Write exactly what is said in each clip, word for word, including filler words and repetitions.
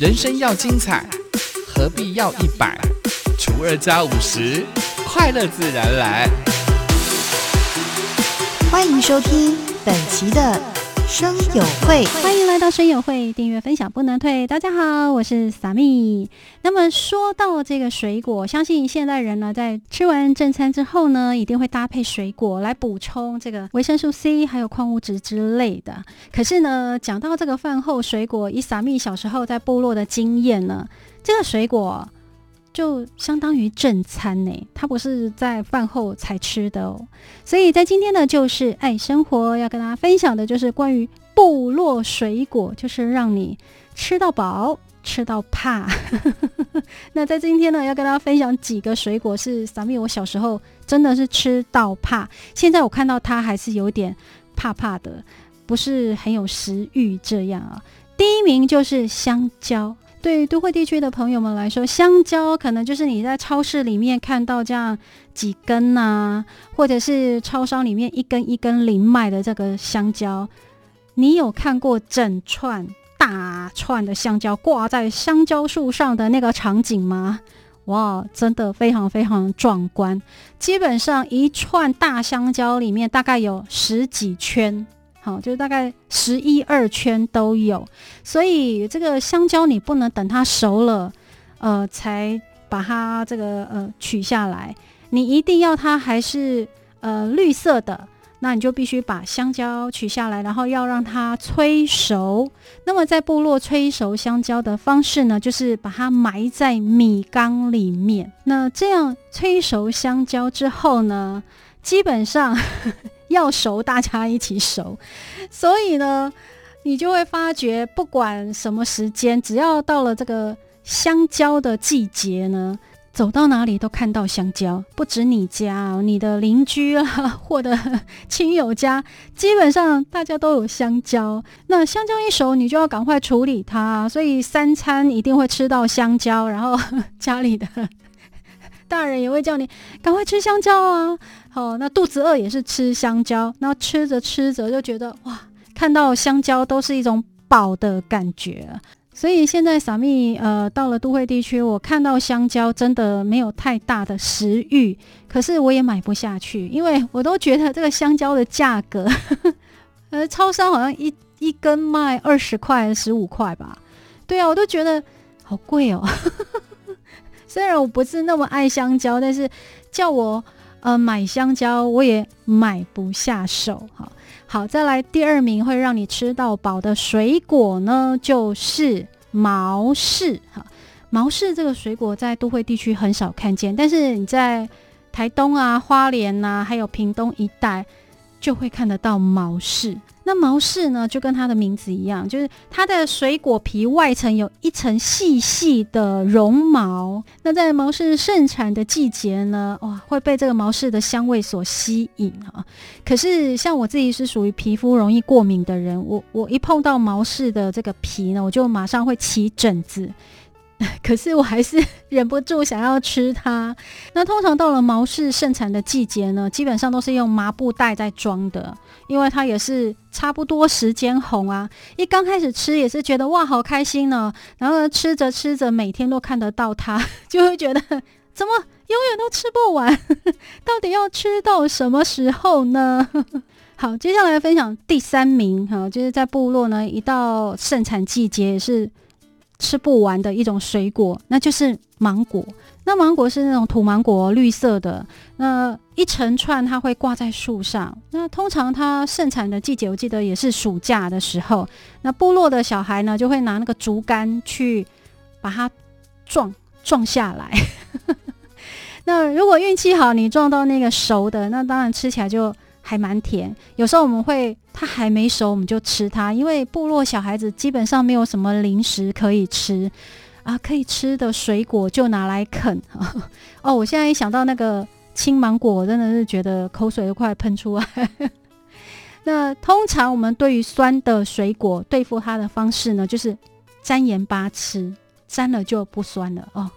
人生要精彩，何必要一百除二加五十，快乐自然来。欢迎收听本期的声友会，欢迎来到声友会，订阅分享不能退。大家好，我是 Sami。 那么说到这个水果，相信现代人呢，在吃完正餐之后呢，一定会搭配水果来补充这个维生素 C 还有矿物质之类的。可是呢，讲到这个饭后水果，以 Sami 小时候在部落的经验呢，这个水果就相当于正餐呢，它不是在饭后才吃的哦。所以在今天呢，就是爱生活要跟大家分享的，就是关于部落水果，就是让你吃到饱吃到怕那在今天呢，要跟大家分享几个水果是 Sami 我小时候真的是吃到怕，现在我看到它还是有点怕怕的，不是很有食欲这样啊。第一名就是香蕉。对于都会地区的朋友们来说，香蕉可能就是你在超市里面看到这样几根啊，或者是超商里面一根一根零卖的这个香蕉。你有看过整串大串的香蕉挂在香蕉树上的那个场景吗？哇，真的非常非常壮观。基本上一串大香蕉里面大概有十几圈，好，就是大概十一二圈都有。所以这个香蕉你不能等它熟了呃，才把它这个呃取下来，你一定要它还是呃绿色的，那你就必须把香蕉取下来，然后要让它催熟。那么在部落催熟香蕉的方式呢，就是把它埋在米缸里面。那这样催熟香蕉之后呢，基本上要熟大家一起熟，所以呢你就会发觉不管什么时间，只要到了这个香蕉的季节呢，走到哪里都看到香蕉。不止你家、哦、你的邻居啊，或者亲友家，基本上大家都有香蕉。那香蕉一熟你就要赶快处理它，所以三餐一定会吃到香蕉，然后家里的大人也会叫你赶快吃香蕉啊。好，那肚子饿也是吃香蕉，然后吃着吃着就觉得哇，看到香蕉都是一种饱的感觉。所以现在 Sami 呃到了都会地区，我看到香蕉真的没有太大的食欲，可是我也买不下去，因为我都觉得这个香蕉的价格呃超商好像一一根卖二十块十五块吧。对啊，我都觉得好贵哦虽然我不是那么爱香蕉，但是叫我呃买香蕉我也买不下手。 好, 好再来第二名会让你吃到饱的水果呢，就是毛柿。好，毛柿这个水果在都会地区很少看见，但是你在台东啊、花莲啊还有屏东一带就会看得到毛柿。那毛柿呢，就跟它的名字一样，就是它的水果皮外层有一层细细的绒毛。那在毛柿盛产的季节呢，哇，会被这个毛柿的香味所吸引啊。可是像我自己是属于皮肤容易过敏的人，我我一碰到毛柿的这个皮呢，我就马上会起疹子。可是我还是忍不住想要吃它。那通常到了毛柿盛产的季节呢，基本上都是用麻布袋在装的，因为它也是差不多时间红啊。一刚开始吃也是觉得哇好开心呢，然后吃着吃着每天都看得到它，就会觉得怎么永远都吃不完到底要吃到什么时候呢好，接下来分享第三名、啊、就是在部落呢，一到盛产季节也是吃不完的一种水果，那就是芒果。那芒果是那种土芒果，绿色的，那一成串它会挂在树上。那通常它盛产的季节我记得也是暑假的时候，那部落的小孩呢就会拿那个竹竿去把它撞撞下来那如果运气好你撞到那个熟的，那当然吃起来就还蛮甜。有时候我们会它还没熟我们就吃它，因为部落小孩子基本上没有什么零食可以吃啊，可以吃的水果就拿来啃哦，我现在一想到那个青芒果我真的是觉得口水都快喷出来那通常我们对于酸的水果对付它的方式呢，就是沾盐巴吃，沾了就不酸了哦。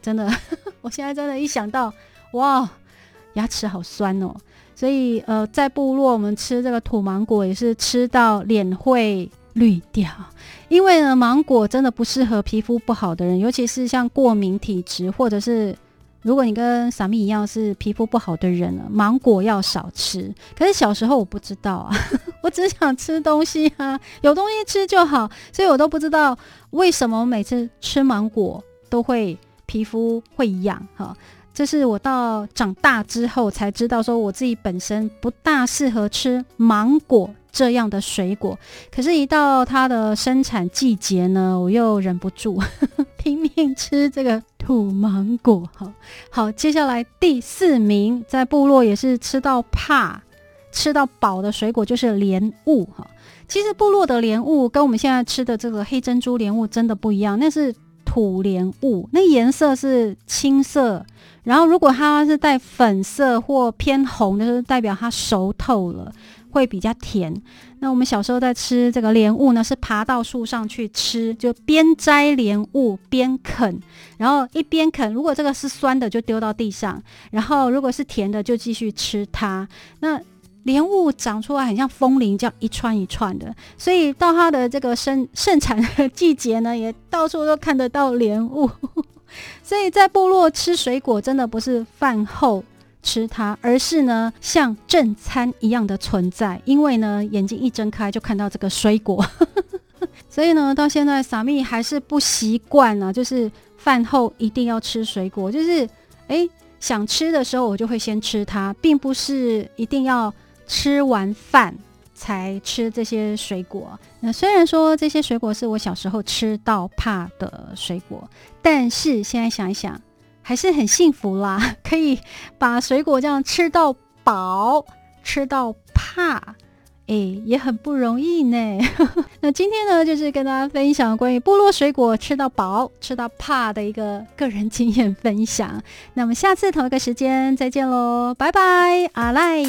真的我现在真的一想到哇牙齿好酸哦。所以呃，在部落我们吃这个土芒果也是吃到脸会滤掉，因为呢芒果真的不适合皮肤不好的人，尤其是像过敏体质，或者是如果你跟 Sami 一样是皮肤不好的人了，芒果要少吃。可是小时候我不知道啊，我只想吃东西啊，有东西吃就好，所以我都不知道为什么每次吃芒果都会皮肤会痒哈。这是我到长大之后才知道，说我自己本身不大适合吃芒果这样的水果，可是一到它的生产季节呢，我又忍不住呵呵拼命吃这个土芒果。 好, 好接下来第四名，在部落也是吃到怕吃到饱的水果，就是莲雾。其实部落的莲雾跟我们现在吃的这个黑珍珠莲雾真的不一样，那是土莲雾，那颜色是青色，然后如果它是带粉色或偏红的，就是代表它熟透了，会比较甜。那我们小时候在吃这个莲雾呢，是爬到树上去吃，就边摘莲雾边啃，然后一边啃，如果这个是酸的就丢到地上，然后如果是甜的就继续吃它。那莲雾长出来很像风铃，这样一串一串的，所以到它的这个盛盛产的季节呢，也到处都看得到莲雾。所以在部落吃水果真的不是饭后吃它，而是呢像正餐一样的存在，因为呢眼睛一睁开就看到这个水果。所以呢到现在 Sami 还是不习惯啊，就是饭后一定要吃水果，就是哎想吃的时候我就会先吃它，并不是一定要吃完饭才吃这些水果。那虽然说这些水果是我小时候吃到怕的水果，但是现在想一想还是很幸福啦，可以把水果这样吃到饱吃到怕，欸、也很不容易呢。那今天呢就是跟大家分享关于部落水果吃到饱吃到怕的一个个人经验分享，那我们下次同一个时间再见咯，拜拜阿赖。